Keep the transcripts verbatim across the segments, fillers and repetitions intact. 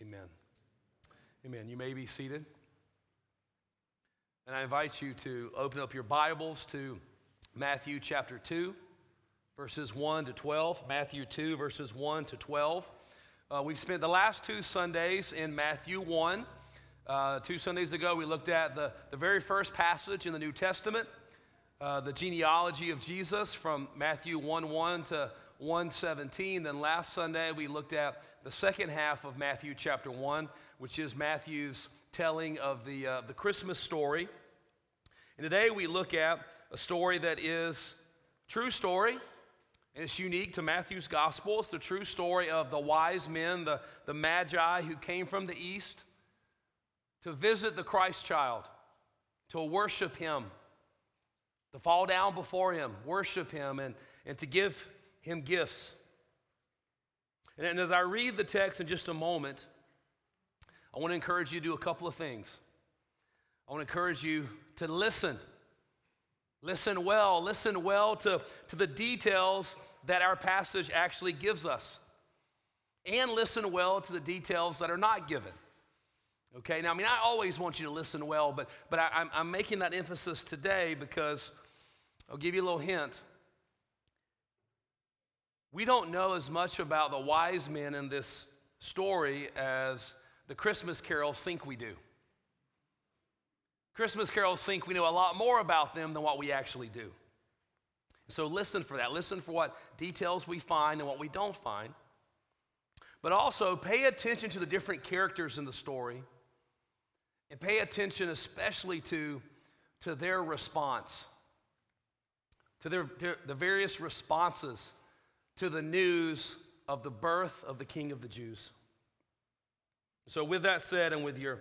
Amen. Amen. You may be seated. And I invite you to open up your Bibles to Matthew chapter two, verses one to twelve. Matthew two, verses one to twelve. Uh, we've spent the last two Sundays in Matthew one. Uh, two Sundays ago, we looked at the, the very first passage in the New Testament, uh, the genealogy of Jesus from Matthew one one to one seventeen. Then last Sunday, we looked at the second half of Matthew chapter one, which is Matthew's telling of the, uh, the Christmas story. And today we look at a story that is a true story, and it's unique to Matthew's gospel. It's the true story of the wise men, the, the magi who came from the east to visit the Christ child, to worship him, to fall down before him, worship him, and, and to give him gifts. And, and as I read the text in just a moment, I want to encourage you to do a couple of things. I want to encourage you to listen. Listen well. Listen well to, to the details that our passage actually gives us. And listen well to the details that are not given. Okay, now I mean, I always want you to listen well, but, but I, I'm, I'm making that emphasis today because I'll give you a little hint. We don't know as much about the wise men in this story as the Christmas carols think we do. Christmas carols think we know a lot more about them than what we actually do. So listen for that. Listen for what details we find and what we don't find. But also pay attention to the different characters in the story, and pay attention especially to, to their response, to their, their the various responses to the news of the birth of the King of the Jews. So with that said, and with your,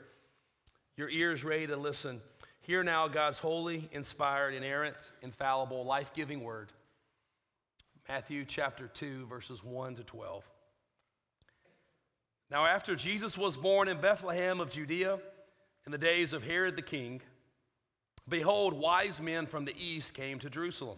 your ears ready to listen, hear now God's holy, inspired, inerrant, infallible, life-giving word. Matthew chapter two, verses one to twelve. Now after Jesus was born in Bethlehem of Judea, in the days of Herod the king, behold, wise men from the east came to Jerusalem,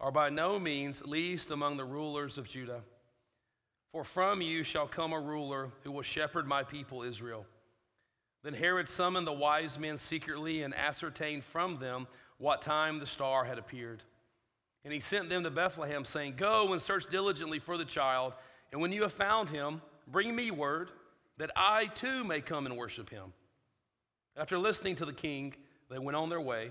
are by no means least among the rulers of Judah. For from you shall come a ruler who will shepherd my people Israel.'" Then Herod summoned the wise men secretly and ascertained from them what time the star had appeared. And he sent them to Bethlehem, saying, "Go and search diligently for the child, and when you have found him, bring me word that I too may come and worship him." After listening to the king, they went on their way,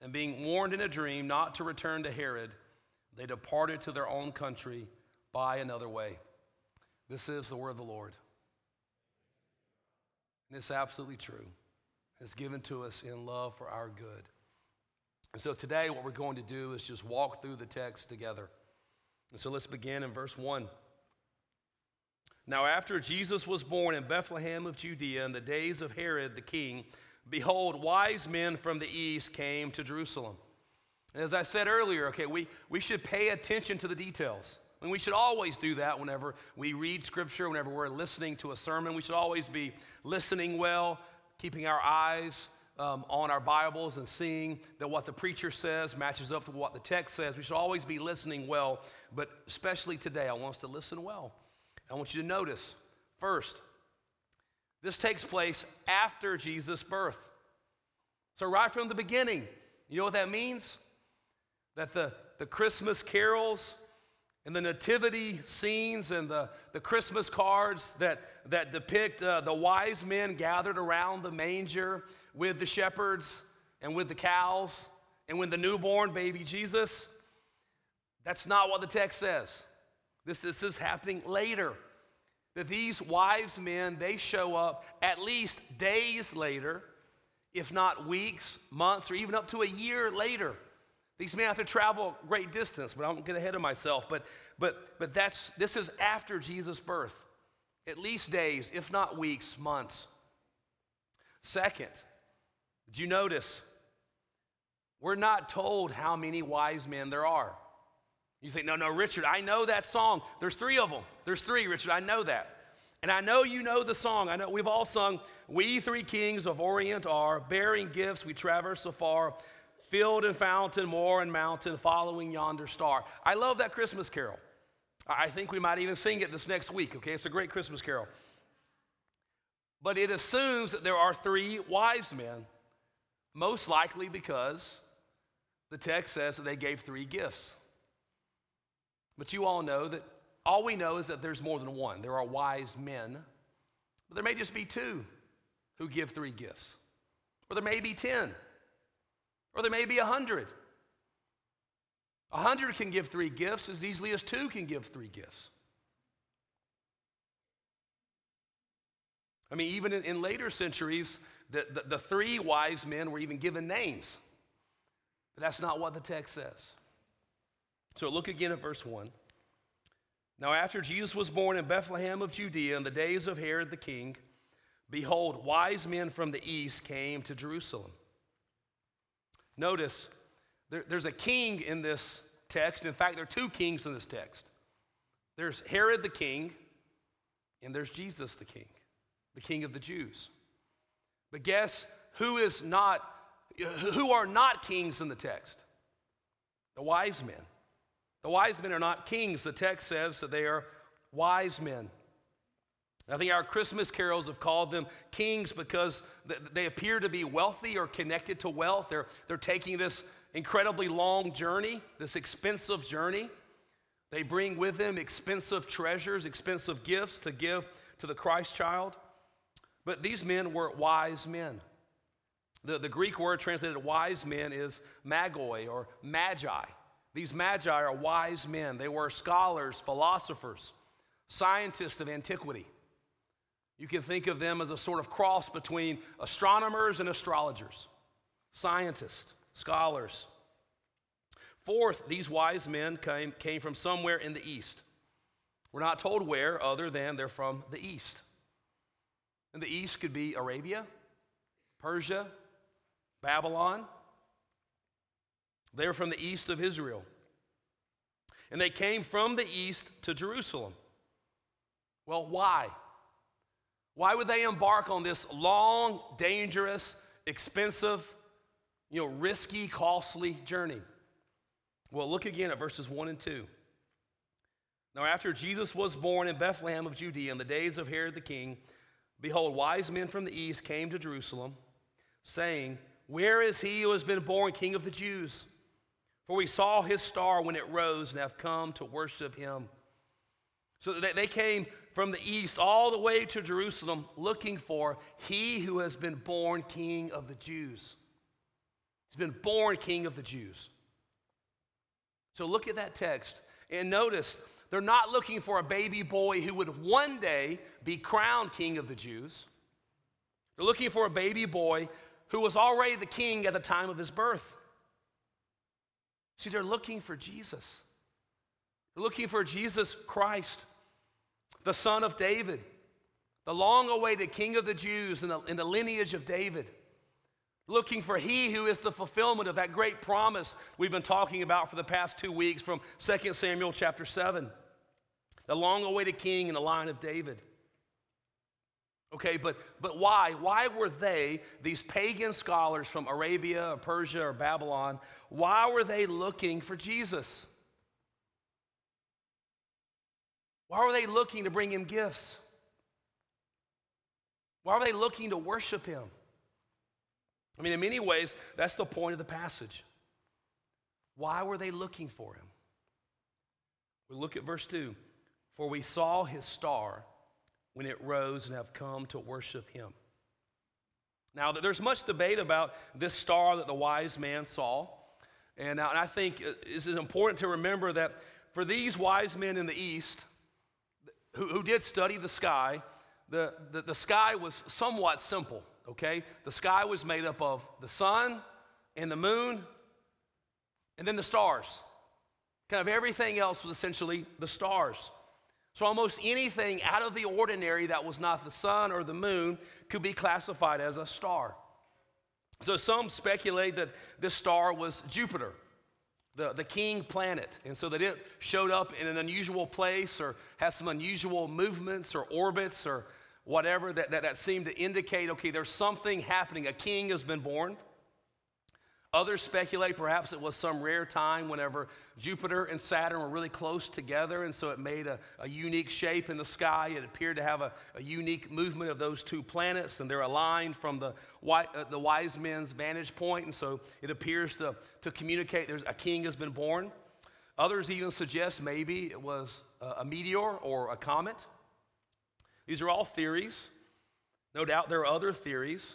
And being warned in a dream not to return to Herod, they departed to their own country by another way. This is the word of the Lord. And it's absolutely true. It's given to us in love for our good. And so today what we're going to do is just walk through the text together. And so let's begin in verse one. Now after Jesus was born in Bethlehem of Judea in the days of Herod the king, behold, wise men from the east came to Jerusalem. And as I said earlier, okay, we, we should pay attention to the details. And we should always do that whenever we read Scripture, whenever we're listening to a sermon. We should always be listening well, keeping our eyes um, on our Bibles and seeing that what the preacher says matches up to what the text says. We should always be listening well, but especially today, I want us to listen well. I want you to notice, first, this takes place after Jesus' birth. So right from the beginning, you know what that means? That the, the Christmas carols and the nativity scenes and the, the Christmas cards that, that depict uh, the wise men gathered around the manger with the shepherds and with the cows and with the newborn baby Jesus. That's not what the text says. This, this is happening later. That these wise men, they show up at least days later, if not weeks, months, or even up to a year later. These men have to travel a great distance, but I won't get ahead of myself. But but but that's this is after Jesus' birth. At least days, if not weeks, months. Second, did you notice? We're not told how many wise men there are. You say, no, no, Richard, I know that song. There's three of them. There's three, Richard, I know that. And I know you know the song. I know we've all sung, we three kings of Orient are, bearing gifts we traverse afar, field and fountain, moor and mountain, following yonder star. I love that Christmas carol. I think we might even sing it this next week, okay? It's a great Christmas carol. But it assumes that there are three wise men, most likely because the text says that they gave three gifts. But you all know that all we know is that there's more than one. There are wise men, but there may just be two who give three gifts. Or there may be ten, or there may be a hundred. A hundred can give three gifts as easily as two can give three gifts. I mean, even in, in later centuries, the, the, the three wise men were even given names. But that's not what the text says. So look again at verse one. Now after Jesus was born in Bethlehem of Judea in the days of Herod the king, behold, wise men from the east came to Jerusalem. Notice, there, there's a king in this text. In fact, there are two kings in this text. There's Herod the king, and there's Jesus the king, the king of the Jews. But guess who is not, who are not kings in the text? The wise men. The wise men are not kings. The text says that they are wise men. I think our Christmas carols have called them kings because they appear to be wealthy or connected to wealth. They're, they're taking this incredibly long journey, this expensive journey. They bring with them expensive treasures, expensive gifts to give to the Christ child. But these men were wise men. The, the Greek word translated wise men is magoi or magi. These magi are wise men. They were scholars, philosophers, scientists of antiquity. You can think of them as a sort of cross between astronomers and astrologers, scientists, scholars. Fourth, these wise men came, came from somewhere in the east. We're not told where other than they're from the east. And the east could be Arabia, Persia, Babylon. They were from the east of Israel. And they came from the east to Jerusalem. Well, why? Why would they embark on this long, dangerous, expensive, you know, risky, costly journey? Well, look again at verses one and two. Now, after Jesus was born in Bethlehem of Judea in the days of Herod the king, behold, wise men from the east came to Jerusalem, saying, "Where is he who has been born King of the Jews? For we saw his star when it rose and have come to worship him." So they came from the east all the way to Jerusalem looking for he who has been born King of the Jews. He's been born King of the Jews. So look at that text and notice they're not looking for a baby boy who would one day be crowned King of the Jews. They're looking for a baby boy who was already the king at the time of his birth. See, they're looking for Jesus. They're looking for Jesus Christ, the son of David, the long-awaited king of the Jews in the, in the lineage of David, looking for he who is the fulfillment of that great promise we've been talking about for the past two weeks from Second Samuel chapter seven, the long-awaited king in the line of David. Okay, but but why? Why were they, these pagan scholars from Arabia or Persia or Babylon, why were they looking for Jesus? Why were they looking to bring him gifts? Why were they looking to worship him? I mean, in many ways, that's the point of the passage. Why were they looking for him? We look at verse two. For we saw his star when it rose and have come to worship him. Now, there's much debate about this star that the wise man saw. And I think this is important to remember that for these wise men in the East who, who did study the sky, the, the, the sky was somewhat simple, okay? The sky was made up of the sun and the moon and then the stars. Kind of everything else was essentially the stars. So almost anything out of the ordinary that was not the sun or the moon could be classified as a star. So some speculate that this star was Jupiter, the, the king planet, and so that it showed up in an unusual place or has some unusual movements or orbits or whatever that, that, that seemed to indicate, okay, there's something happening. A king has been born. Others speculate perhaps it was some rare time whenever Jupiter and Saturn were really close together, and so it made a, a unique shape in the sky. It appeared to have a, a unique movement of those two planets, and they're aligned from the, uh, the wise men's vantage point, and so it appears to, to communicate there's a king has been born. Others even suggest maybe it was a, a meteor or a comet. These are all theories. No doubt there are other theories.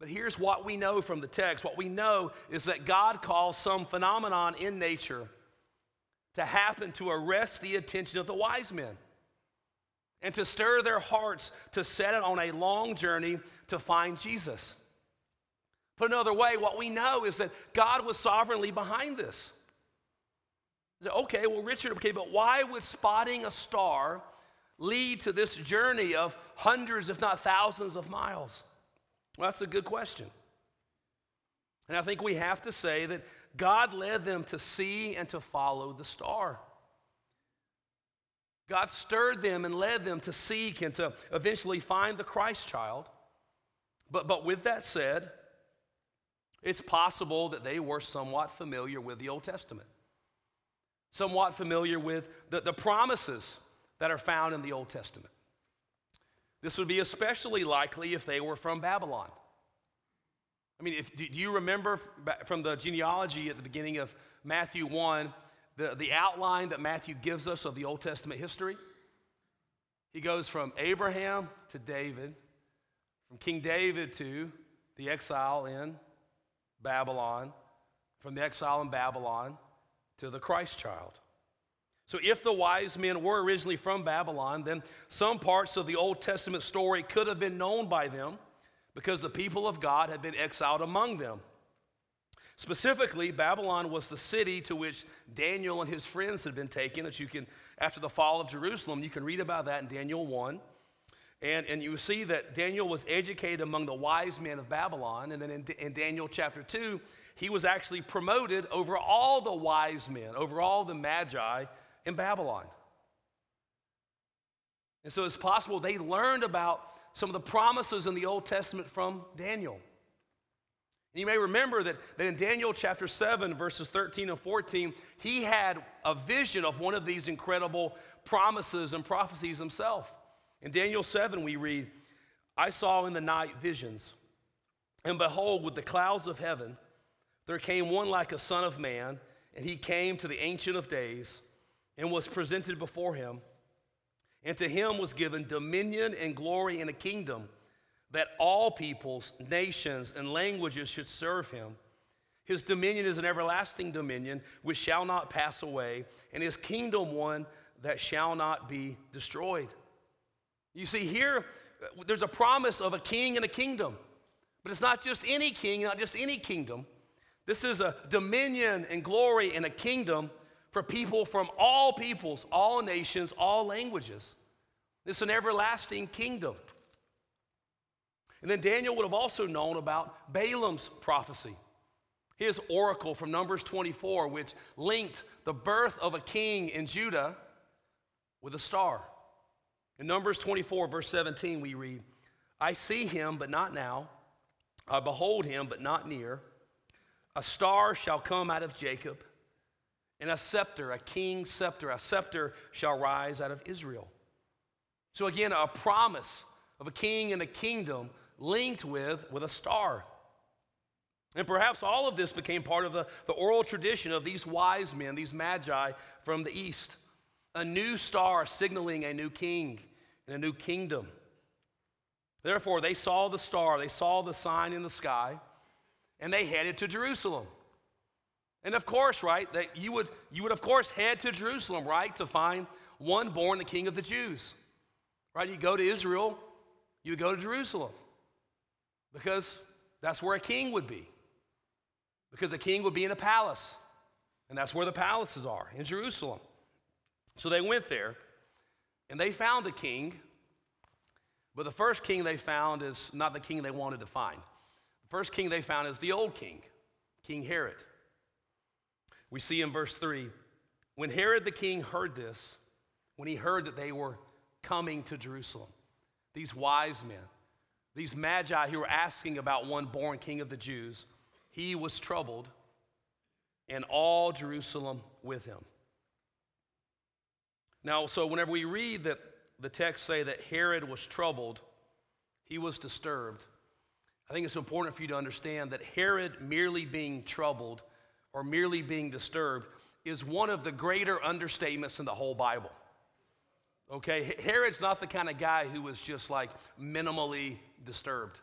But here's what we know from the text. What we know is that God calls some phenomenon in nature to happen to arrest the attention of the wise men and to stir their hearts to set it on a long journey to find Jesus. Put another way, what we know is that God was sovereignly behind this. Okay, well, Richard, okay, but why would spotting a star lead to this journey of hundreds, if not thousands, of miles? Well, that's a good question. And I think we have to say that God led them to see and to follow the star. God stirred them and led them to seek and to eventually find the Christ child. But, but with that said, it's possible that they were somewhat familiar with the Old Testament, somewhat familiar with the, the promises that are found in the Old Testament. This would be especially likely if they were from Babylon. I mean, if, do you remember from the genealogy at the beginning of Matthew one, the, the outline that Matthew gives us of the Old Testament history? He goes from Abraham to David, from King David to the exile in Babylon, from the exile in Babylon to the Christ child. So if the wise men were originally from Babylon, then some parts of the Old Testament story could have been known by them because the people of God had been exiled among them. Specifically, Babylon was the city to which Daniel and his friends had been taken, that you can, after the fall of Jerusalem, you can read about that in Daniel one. And, and you see that Daniel was educated among the wise men of Babylon, and then in, in Daniel chapter two, he was actually promoted over all the wise men, over all the magi in Babylon. And so it's possible they learned about some of the promises in the Old Testament from Daniel. And you may remember that, that in Daniel chapter seven, verses thirteen and fourteen, he had a vision of one of these incredible promises and prophecies himself. In Daniel seven, we read, I saw in the night visions, and behold, with the clouds of heaven, there came one like a son of man, and he came to the Ancient of Days, and was presented before him, and to him was given dominion and glory and a kingdom, that all peoples, nations, and languages should serve him. His dominion is an everlasting dominion, which shall not pass away, and his kingdom one that shall not be destroyed. You see, here, there's a promise of a king and a kingdom, but it's not just any king, not just any kingdom. This is a dominion and glory and a kingdom for people from all peoples, all nations, all languages. It's an everlasting kingdom. And then Daniel would have also known about Balaam's prophecy, his oracle from Numbers twenty-four, which linked the birth of a king in Judah with a star. In Numbers twenty-four, verse seventeen, we read, I see him, but not now. I behold him, but not near. A star shall come out of Jacob, and a scepter, a king's scepter, a scepter shall rise out of Israel. So again, a promise of a king and a kingdom linked with, with a star. And perhaps all of this became part of the, the oral tradition of these wise men, these magi from the east. A new star signaling a new king and a new kingdom. Therefore, they saw the star, they saw the sign in the sky, and they headed to Jerusalem. And of course, right, that you would, you would of course head to Jerusalem, right, to find one born the king of the Jews. Right, you go to Israel, you go to Jerusalem, because that's where a king would be. Because the king would be in a palace, and that's where the palaces are, in Jerusalem. So they went there, and they found a king, but the first king they found is not the king they wanted to find. The first king they found is the old king, King Herod. We see in verse three, when Herod the king heard this, when he heard that they were coming to Jerusalem, these wise men, these magi who were asking about one born king of the Jews, he was troubled, and all Jerusalem with him. Now, so whenever we read that the texts say that Herod was troubled, he was disturbed, I think it's important for you to understand that Herod merely being troubled or merely being disturbed is one of the greater understatements in the whole Bible. Okay, Herod's not the kind of guy who was just like minimally disturbed,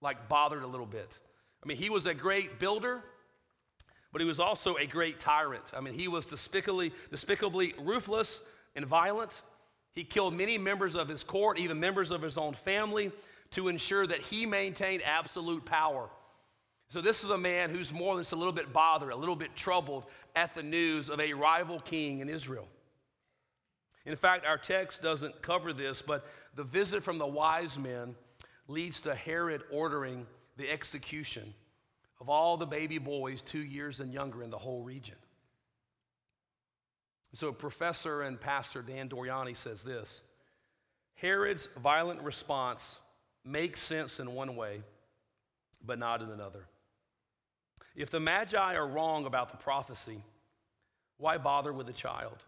like bothered a little bit. I mean, he was a great builder, but he was also a great tyrant. I mean, he was despicably, despicably ruthless and violent. He killed many members of his court, even members of his own family, to ensure that he maintained absolute power. So this is a man who's more than just a little bit bothered, a little bit troubled at the news of a rival king in Israel. In fact, our text doesn't cover this, but the visit from the wise men leads to Herod ordering the execution of all the baby boys two years and younger in the whole region. So Professor and Pastor Dan Doriani says this, Herod's violent response makes sense in one way, but not in another. If the Magi are wrong about the prophecy, why bother with the child?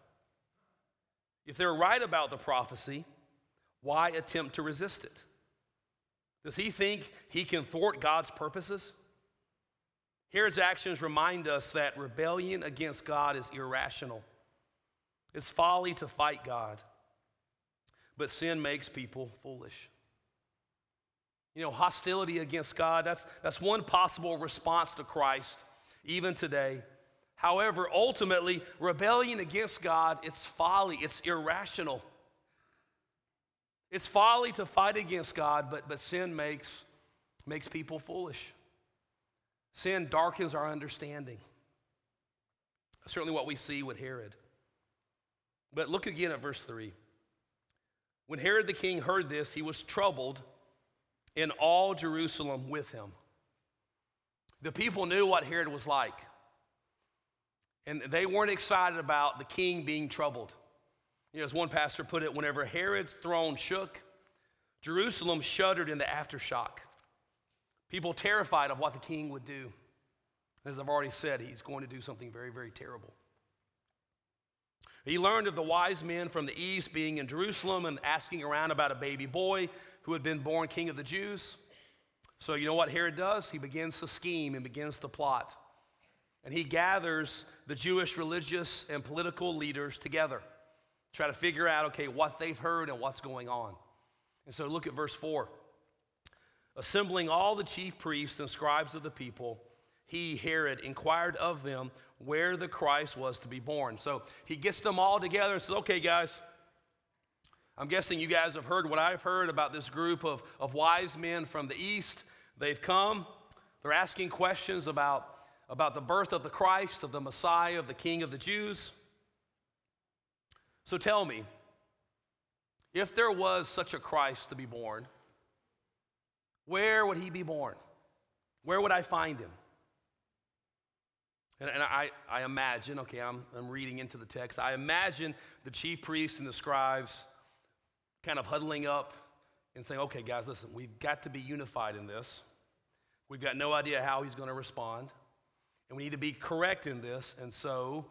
If they're right about the prophecy, why attempt to resist it? Does he think he can thwart God's purposes? Herod's actions remind us that rebellion against God is irrational. It's folly to fight God. But sin makes people foolish. You know, hostility against God, that's, that's one possible response to Christ, even today. However, ultimately, rebellion against God, it's folly, it's irrational. It's folly to fight against God, but, but sin makes, makes people foolish. Sin darkens our understanding. That's certainly what we see with Herod. But look again at verse three. When Herod the king heard this, he was troubled, and all Jerusalem with him. The people knew what Herod was like. And they weren't excited about the king being troubled. You know, as one pastor put it, whenever Herod's throne shook, Jerusalem shuddered in the aftershock. People terrified of what the king would do. As I've already said, he's going to do something very, very terrible. He learned of the wise men from the east being in Jerusalem and asking around about a baby boy who had been born king of the Jews. So you know what Herod does? He begins to scheme and begins to plot. And he gathers the Jewish religious and political leaders together, try to figure out, okay, what they've heard and what's going on. And so look at verse four. Assembling all the chief priests and scribes of the people, he, Herod, inquired of them where the Christ was to be born. So he gets them all together and says, okay, guys, I'm guessing you guys have heard what I've heard about this group of, of wise men from the east. They've come. They're asking questions about about the birth of the Christ, of the Messiah, of the King of the Jews. So tell me, if there was such a Christ to be born, where would he be born? Where would I find him? And, and I, I imagine, okay, I'm, I'm reading into the text, I imagine the chief priests and the scribes kind of huddling up and saying, okay, guys, listen, we've got to be unified in this. We've got no idea how he's going to respond. And we need to be correct in this, and so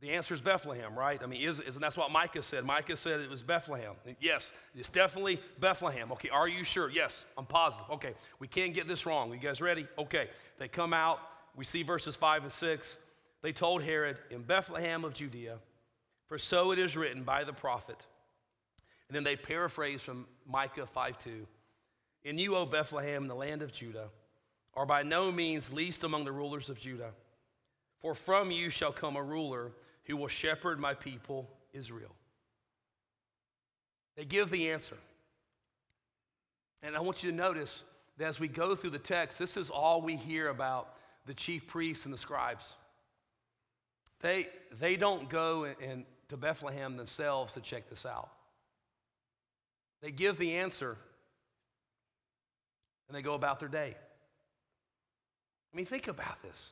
The answer is Bethlehem, right? I mean, is, isn't that what Micah said? Micah said it was Bethlehem. Yes, it's definitely Bethlehem. Okay, are you sure? Yes, I'm positive. Okay, we can't get this wrong. Are you guys ready? Okay, they come out. We see verses five and six. They told Herod, in Bethlehem of Judea, for so it is written by the prophet. And then they paraphrase from Micah five two. And you, O Bethlehem, the land of Judah, are by no means least among the rulers of Judah. For from you shall come a ruler who will shepherd my people Israel. They give the answer. And I want you to notice that as we go through the text, this is all we hear about the chief priests and the scribes. They, they don't go in, in, to Bethlehem themselves to check this out. They give the answer, and they go about their day. I mean, think about this.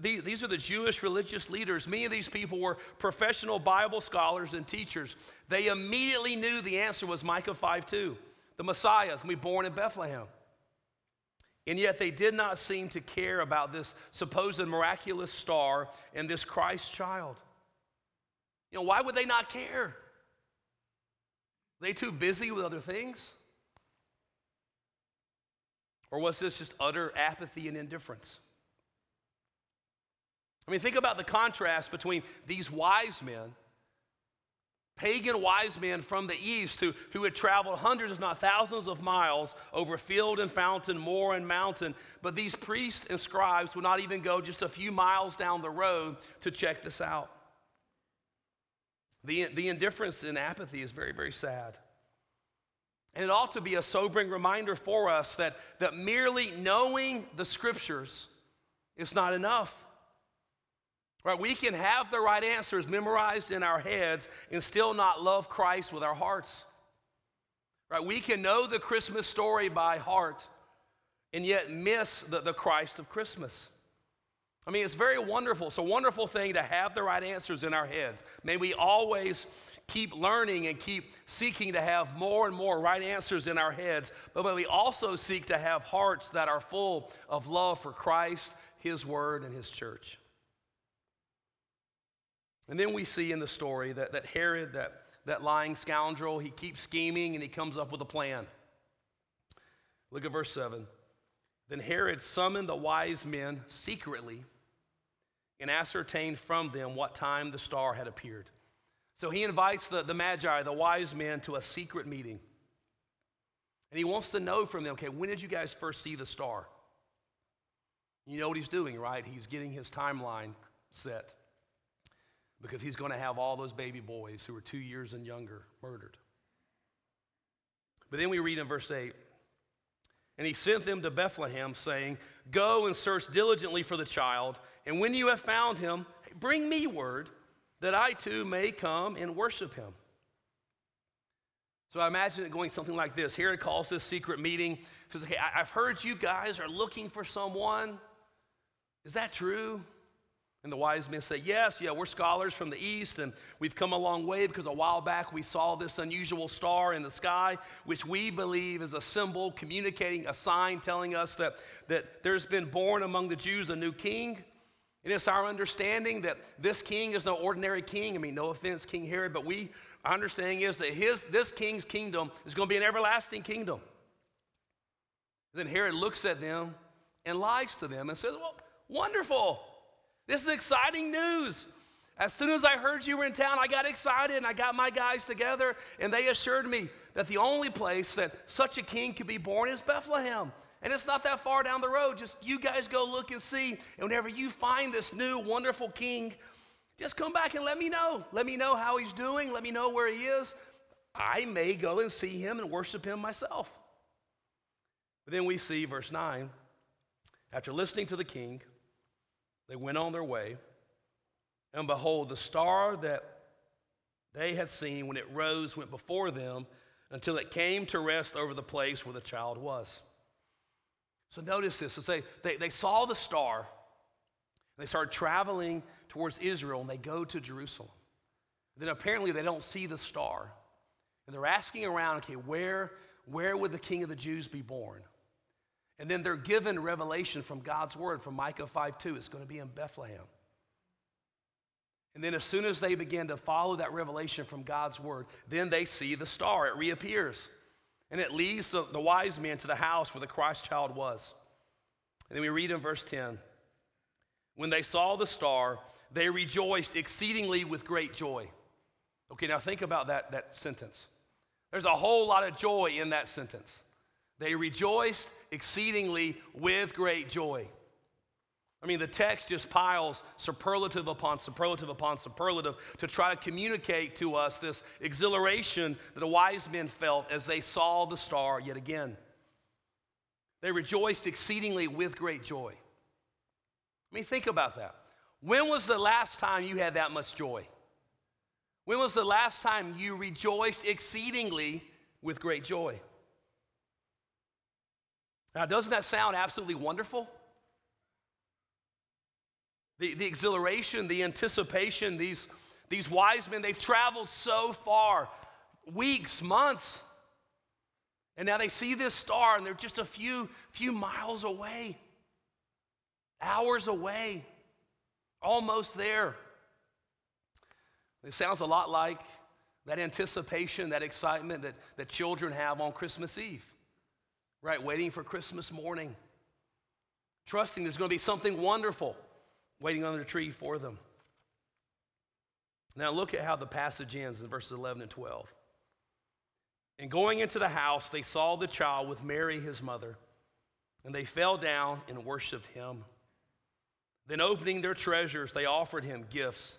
These are the Jewish religious leaders. Many of these people were professional Bible scholars and teachers. They immediately knew the answer was Micah five two. The Messiah is going to be born in Bethlehem. And yet they did not seem to care about this supposed miraculous star and this Christ child. You know, why would they not care? Are they too busy with other things? Or was this just utter apathy and indifference? I mean, think about the contrast between these wise men, pagan wise men from the east who, who had traveled hundreds if not thousands of miles over field and fountain, moor and mountain, but these priests and scribes would not even go just a few miles down the road to check this out. The, the indifference and apathy is very, very sad. And it ought to be a sobering reminder for us that, that merely knowing the scriptures is not enough. Right, we can have the right answers memorized in our heads and still not love Christ with our hearts. Right, we can know the Christmas story by heart and yet miss the, the Christ of Christmas. I mean, it's very wonderful. It's a wonderful thing to have the right answers in our heads. May we always keep learning and keep seeking to have more and more right answers in our heads, but may we also seek to have hearts that are full of love for Christ, His Word, and His church. And then we see in the story that, that Herod, that, that lying scoundrel, he keeps scheming and he comes up with a plan. Look at verse seven. Then Herod summoned the wise men secretly and ascertained from them what time the star had appeared. So he invites the, the magi, the wise men, to a secret meeting. And he wants to know from them, okay, when did you guys first see the star? You know what he's doing, right? He's getting his timeline set, because he's going to have all those baby boys who are two years and younger murdered. But then we read in verse eight, and he sent them to Bethlehem, saying, go and search diligently for the child, and when you have found him, bring me word that I too may come and worship him. So I imagine it going something like this. Herod calls this secret meeting. Says, okay, I've heard you guys are looking for someone. Is that true? And the wise men say, yes, yeah, we're scholars from the east, and we've come a long way because a while back we saw this unusual star in the sky, which we believe is a symbol communicating, a sign telling us that, that there's been born among the Jews a new king. And it's our understanding that this king is no ordinary king. I mean, no offense, King Herod, but we, our understanding is that his, this king's kingdom is going to be an everlasting kingdom. Then Herod looks at them and lies to them and says, well, wonderful. This is exciting news. As soon as I heard you were in town, I got excited and I got my guys together, and they assured me that the only place that such a king could be born is Bethlehem. And it's not that far down the road. Just you guys go look and see. And whenever you find this new wonderful king, just come back and let me know. Let me know how he's doing. Let me know where he is. I may go and see him and worship him myself. But then we see verse nine. After listening to the king, they went on their way, and behold, the star that they had seen when it rose went before them until it came to rest over the place where the child was. So notice this. So they, they, they saw the star, and they started traveling towards Israel, and they go to Jerusalem. Then apparently they don't see the star, and they're asking around, okay, where, where would the King of the Jews be born? And then they're given revelation from God's word, from Micah five two. It's going to be in Bethlehem. And then as soon as they begin to follow that revelation from God's word, then they see the star. It reappears. And it leads the, the wise men to the house where the Christ child was. And then we read in verse ten, when they saw the star, they rejoiced exceedingly with great joy. Okay, now think about that, that sentence. There's a whole lot of joy in that sentence. They rejoiced exceedingly with great joy. I mean, the text just piles superlative upon superlative upon superlative to try to communicate to us this exhilaration that the wise men felt as they saw the star yet again. They rejoiced exceedingly with great joy. I mean, think about that. When was the last time you had that much joy? When was the last time you rejoiced exceedingly with great joy? Now, doesn't that sound absolutely wonderful? The, the exhilaration, the anticipation, these, these wise men, they've traveled so far, weeks, months, and now they see this star, and they're just a few, few miles away, hours away, almost there. It sounds a lot like that anticipation, that excitement that, that children have on Christmas Eve, right? Waiting for Christmas morning, trusting there's going to be something wonderful waiting under the tree for them. Now look at how the passage ends in verses eleven and twelve. And going into the house, they saw the child with Mary, his mother, and they fell down and worshiped him. Then opening their treasures, they offered him gifts,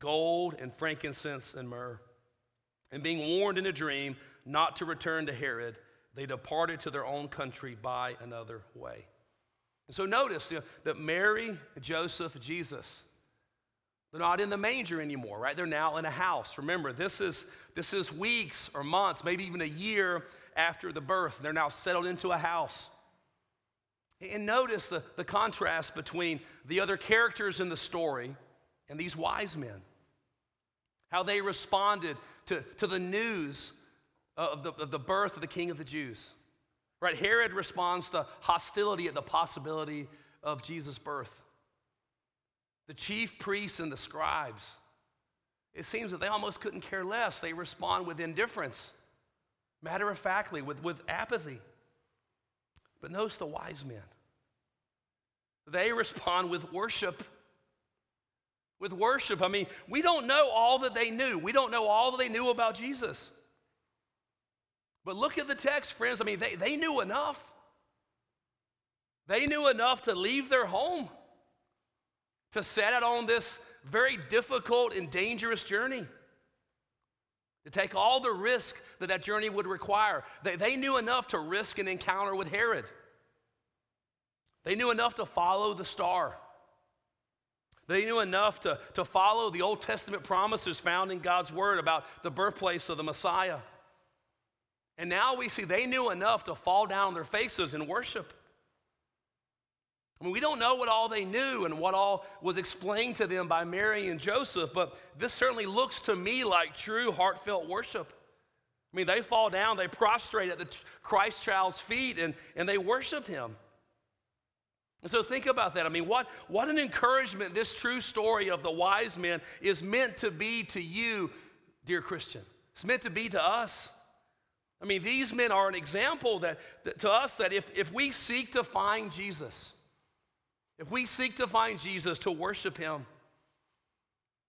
gold and frankincense and myrrh. And being warned in a dream not to return to Herod, they departed to their own country by another way. And so notice, you know, that Mary, Joseph, Jesus, they're not in the manger anymore, right? They're now in a house. Remember, this is, this is weeks or months, maybe even a year after the birth. They're now settled into a house. And notice the, the contrast between the other characters in the story and these wise men, how they responded to, to the news of the, of the birth of the King of the Jews. Right, Herod responds to hostility at the possibility of Jesus' birth. The chief priests and the scribes, it seems that they almost couldn't care less. They respond with indifference, matter-of-factly, with, with apathy. But notice the wise men. They respond with worship. With worship, I mean, we don't know all that they knew. We don't know all that they knew about Jesus. But look at the text, friends. I mean, they, they knew enough. They knew enough to leave their home, to set out on this very difficult and dangerous journey, to take all the risk that that journey would require. They, they knew enough to risk an encounter with Herod. They knew enough to follow the star. They knew enough to, to follow the Old Testament promises found in God's word about the birthplace of the Messiah. And now we see they knew enough to fall down on their faces and worship. I mean, we don't know what all they knew and what all was explained to them by Mary and Joseph, but this certainly looks to me like true heartfelt worship. I mean, they fall down, they prostrate at the Christ child's feet, and, and they worship him. And so think about that. I mean, what, what an encouragement this true story of the wise men is meant to be to you, dear Christian. It's meant to be to us. I mean, these men are an example that, that to us that if, if we seek to find Jesus, if we seek to find Jesus, to worship him,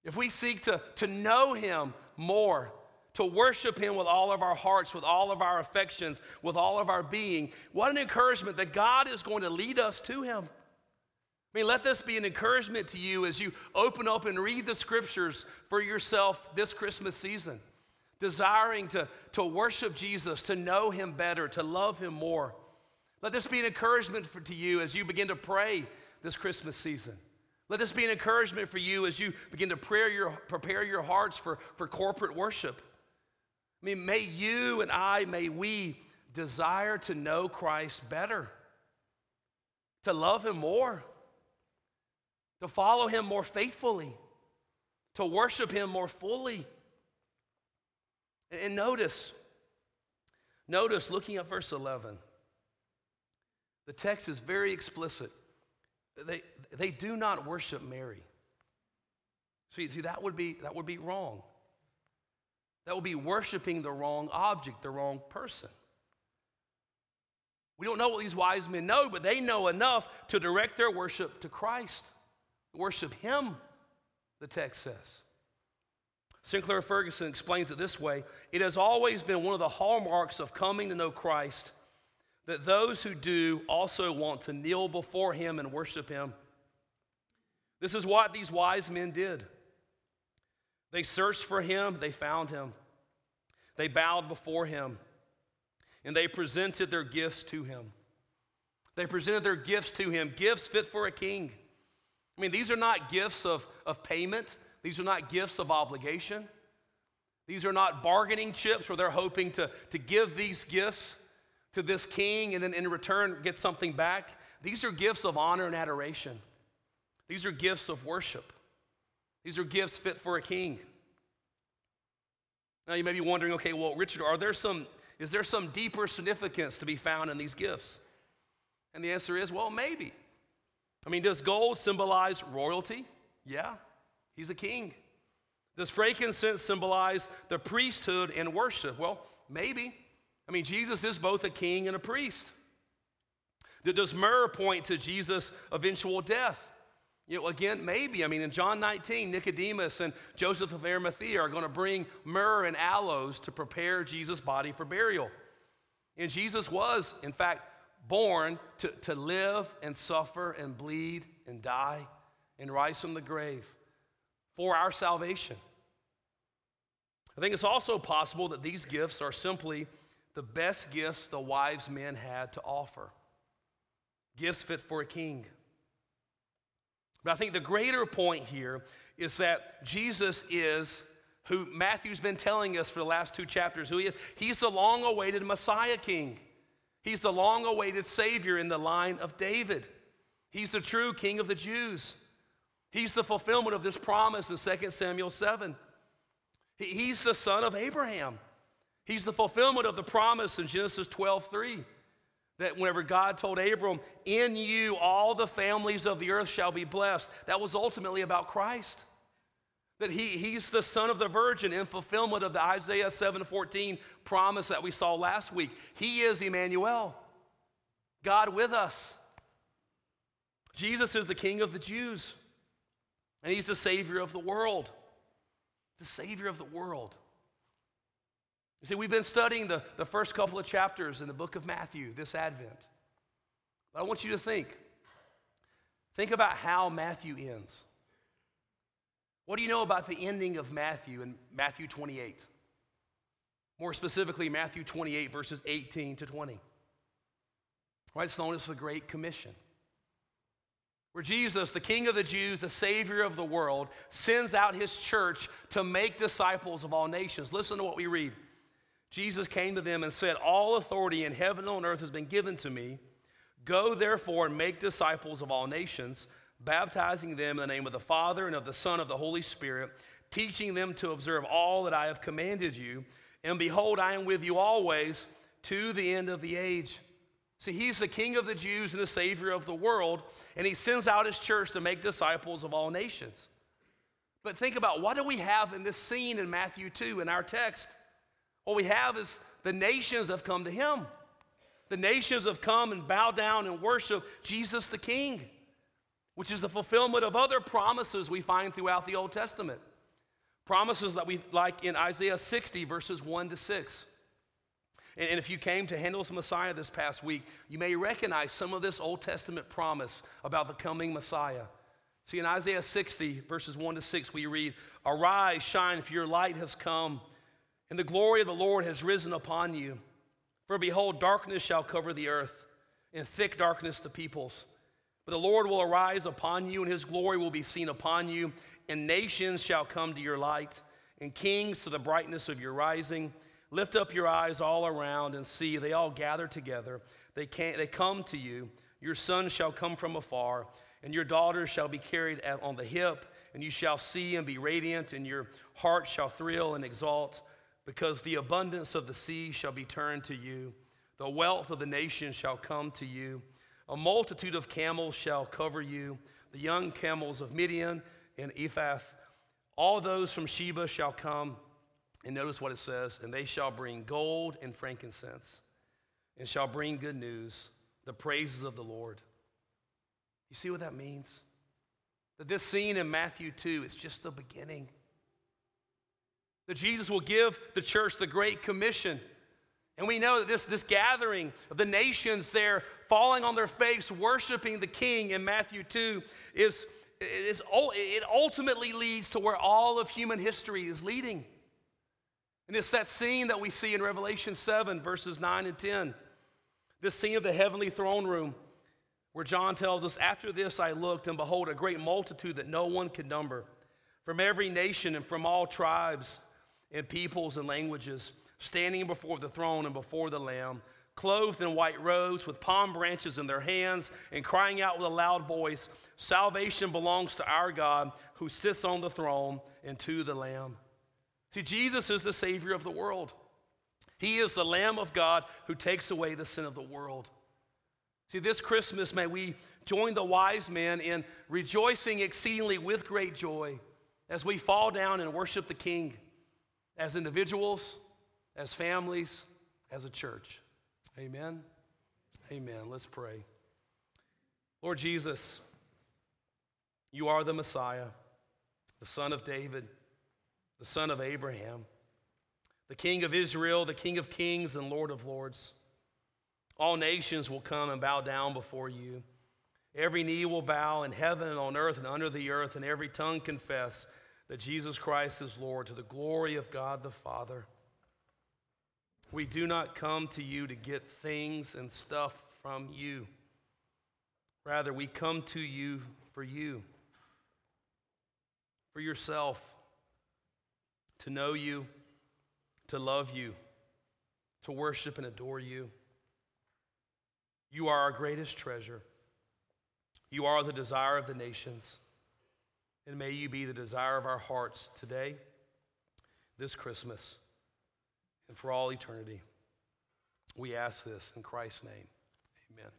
if we seek to, to know him more, to worship him with all of our hearts, with all of our affections, with all of our being, what an encouragement that God is going to lead us to him. I mean, let this be an encouragement to you as you open up and read the scriptures for yourself this Christmas season, desiring to, to worship Jesus, to know him better, to love him more. Let this be an encouragement for, to you as you begin to pray this Christmas season. Let this be an encouragement for you as you begin to prayer your, prepare your hearts for, for corporate worship. I mean, may you and I, may we desire to know Christ better, to love him more, to follow him more faithfully, to worship him more fully. And notice, notice, looking at verse eleven, the text is very explicit. They, they do not worship Mary. See, see that would be that would be wrong. That would be worshiping the wrong object, the wrong person. We don't know what these wise men know, but they know enough to direct their worship to Christ. Worship him, the text says. Sinclair Ferguson explains it this way. It has always been one of the hallmarks of coming to know Christ that those who do also want to kneel before him and worship him. This is what these wise men did. They searched for him, they found him. They bowed before him, and they presented their gifts to him. They presented their gifts to him, gifts fit for a king. I mean, these are not gifts of, of payment. These are not gifts of obligation. These are not bargaining chips where they're hoping to, to give these gifts to this king and then in return get something back. These are gifts of honor and adoration. These are gifts of worship. These are gifts fit for a king. Now you may be wondering, okay, well, Richard, are there some, is there some deeper significance to be found in these gifts? And the answer is, well, maybe. I mean, does gold symbolize royalty? Yeah, he's a king. Does frankincense symbolize the priesthood and worship? Well, maybe. I mean, Jesus is both a king and a priest. Does myrrh point to Jesus' eventual death? You know, again, maybe. I mean, in John nineteen, Nicodemus and Joseph of Arimathea are going to bring myrrh and aloes to prepare Jesus' body for burial. And Jesus was, in fact, born to, to live and suffer and bleed and die and rise from the grave for our salvation. I think it's also possible that these gifts are simply the best gifts the wise men had to offer. Gifts fit for a king. But I think the greater point here is that Jesus is who Matthew's been telling us for the last two chapters, who he is. He's the long-awaited Messiah King. He's the long-awaited Savior in the line of David. He's the true King of the Jews. He's the fulfillment of this promise in Second Samuel seven. He's the son of Abraham. He's the fulfillment of the promise in Genesis twelve three, that whenever God told Abram, in you all the families of the earth shall be blessed. That was ultimately about Christ. That he, he's the son of the virgin in fulfillment of the Isaiah seven fourteen promise that we saw last week. He is Emmanuel, God with us. Jesus is the King of the Jews, and he's the Savior of the world. The Savior of the world. You see, we've been studying the, the first couple of chapters in the book of Matthew this Advent. But I want you to think. Think about how Matthew ends. What do you know about the ending of Matthew in Matthew twenty-eight? More specifically, Matthew twenty-eight, verses eighteen to twenty. Right, it's known as the Great Commission, where Jesus, the King of the Jews, the Savior of the world, sends out his church to make disciples of all nations. Listen to what we read. Jesus came to them and said, all authority in heaven and on earth has been given to me. Go, therefore, and make disciples of all nations, baptizing them in the name of the Father and of the Son and of the Holy Spirit, teaching them to observe all that I have commanded you. And behold, I am with you always to the end of the age. See, he's the King of the Jews and the Savior of the world, and he sends out his church to make disciples of all nations. But think about, what do we have in this scene in Matthew two in our text? What we have is the nations have come to him. The nations have come and bowed down and worship Jesus the King, which is the fulfillment of other promises we find throughout the Old Testament. Promises that we like in Isaiah sixty, verses one to six. And if you came to Handel's Messiah this past week, you may recognize some of this Old Testament promise about the coming Messiah. See, in Isaiah sixty, verses one to six, we read, arise, shine, for your light has come, and the glory of the Lord has risen upon you. For behold, darkness shall cover the earth, and thick darkness the peoples. But the Lord will arise upon you, and his glory will be seen upon you, and nations shall come to your light, and kings to the brightness of your rising. Lift up your eyes all around and see. They all gather together. They can't, they come to you. Your sons shall come from afar, and your daughters shall be carried at, on the hip, and you shall see and be radiant, and your heart shall thrill and exalt, because the abundance of the sea shall be turned to you. The wealth of the nations shall come to you. A multitude of camels shall cover you, the young camels of Midian and Ephah. All those from Sheba shall come, and notice what it says, and they shall bring gold and frankincense, and shall bring good news, the praises of the Lord. You see what that means? That this scene in Matthew two is just the beginning. That Jesus will give the church the Great Commission. And we know that this, this gathering of the nations there, falling on their face, worshiping the King in Matthew two, is, is, it ultimately leads to where all of human history is leading. And it's that scene that we see in Revelation seven, verses nine and ten. This scene of the heavenly throne room, where John tells us, after this I looked, and behold, a great multitude that no one could number, from every nation and from all tribes and peoples and languages, standing before the throne and before the Lamb, clothed in white robes with palm branches in their hands, and crying out with a loud voice, salvation belongs to our God who sits on the throne and to the Lamb. See, Jesus is the Savior of the world. He is the Lamb of God who takes away the sin of the world. See, this Christmas, may we join the wise men in rejoicing exceedingly with great joy as we fall down and worship the King as individuals, as families, as a church. Amen? Amen. Let's pray. Lord Jesus, you are the Messiah, the Son of David, the Son of Abraham, the King of Israel, the King of Kings and Lord of Lords. All nations will come and bow down before you. Every knee will bow in heaven and on earth and under the earth, and every tongue confess that Jesus Christ is Lord, to the glory of God the Father. We do not come to you to get things and stuff from you. Rather, we come to you for you, for yourself, to know you, to love you, to worship and adore you. You are our greatest treasure. You are the desire of the nations. And may you be the desire of our hearts today, this Christmas, and for all eternity. We ask this in Christ's name. Amen.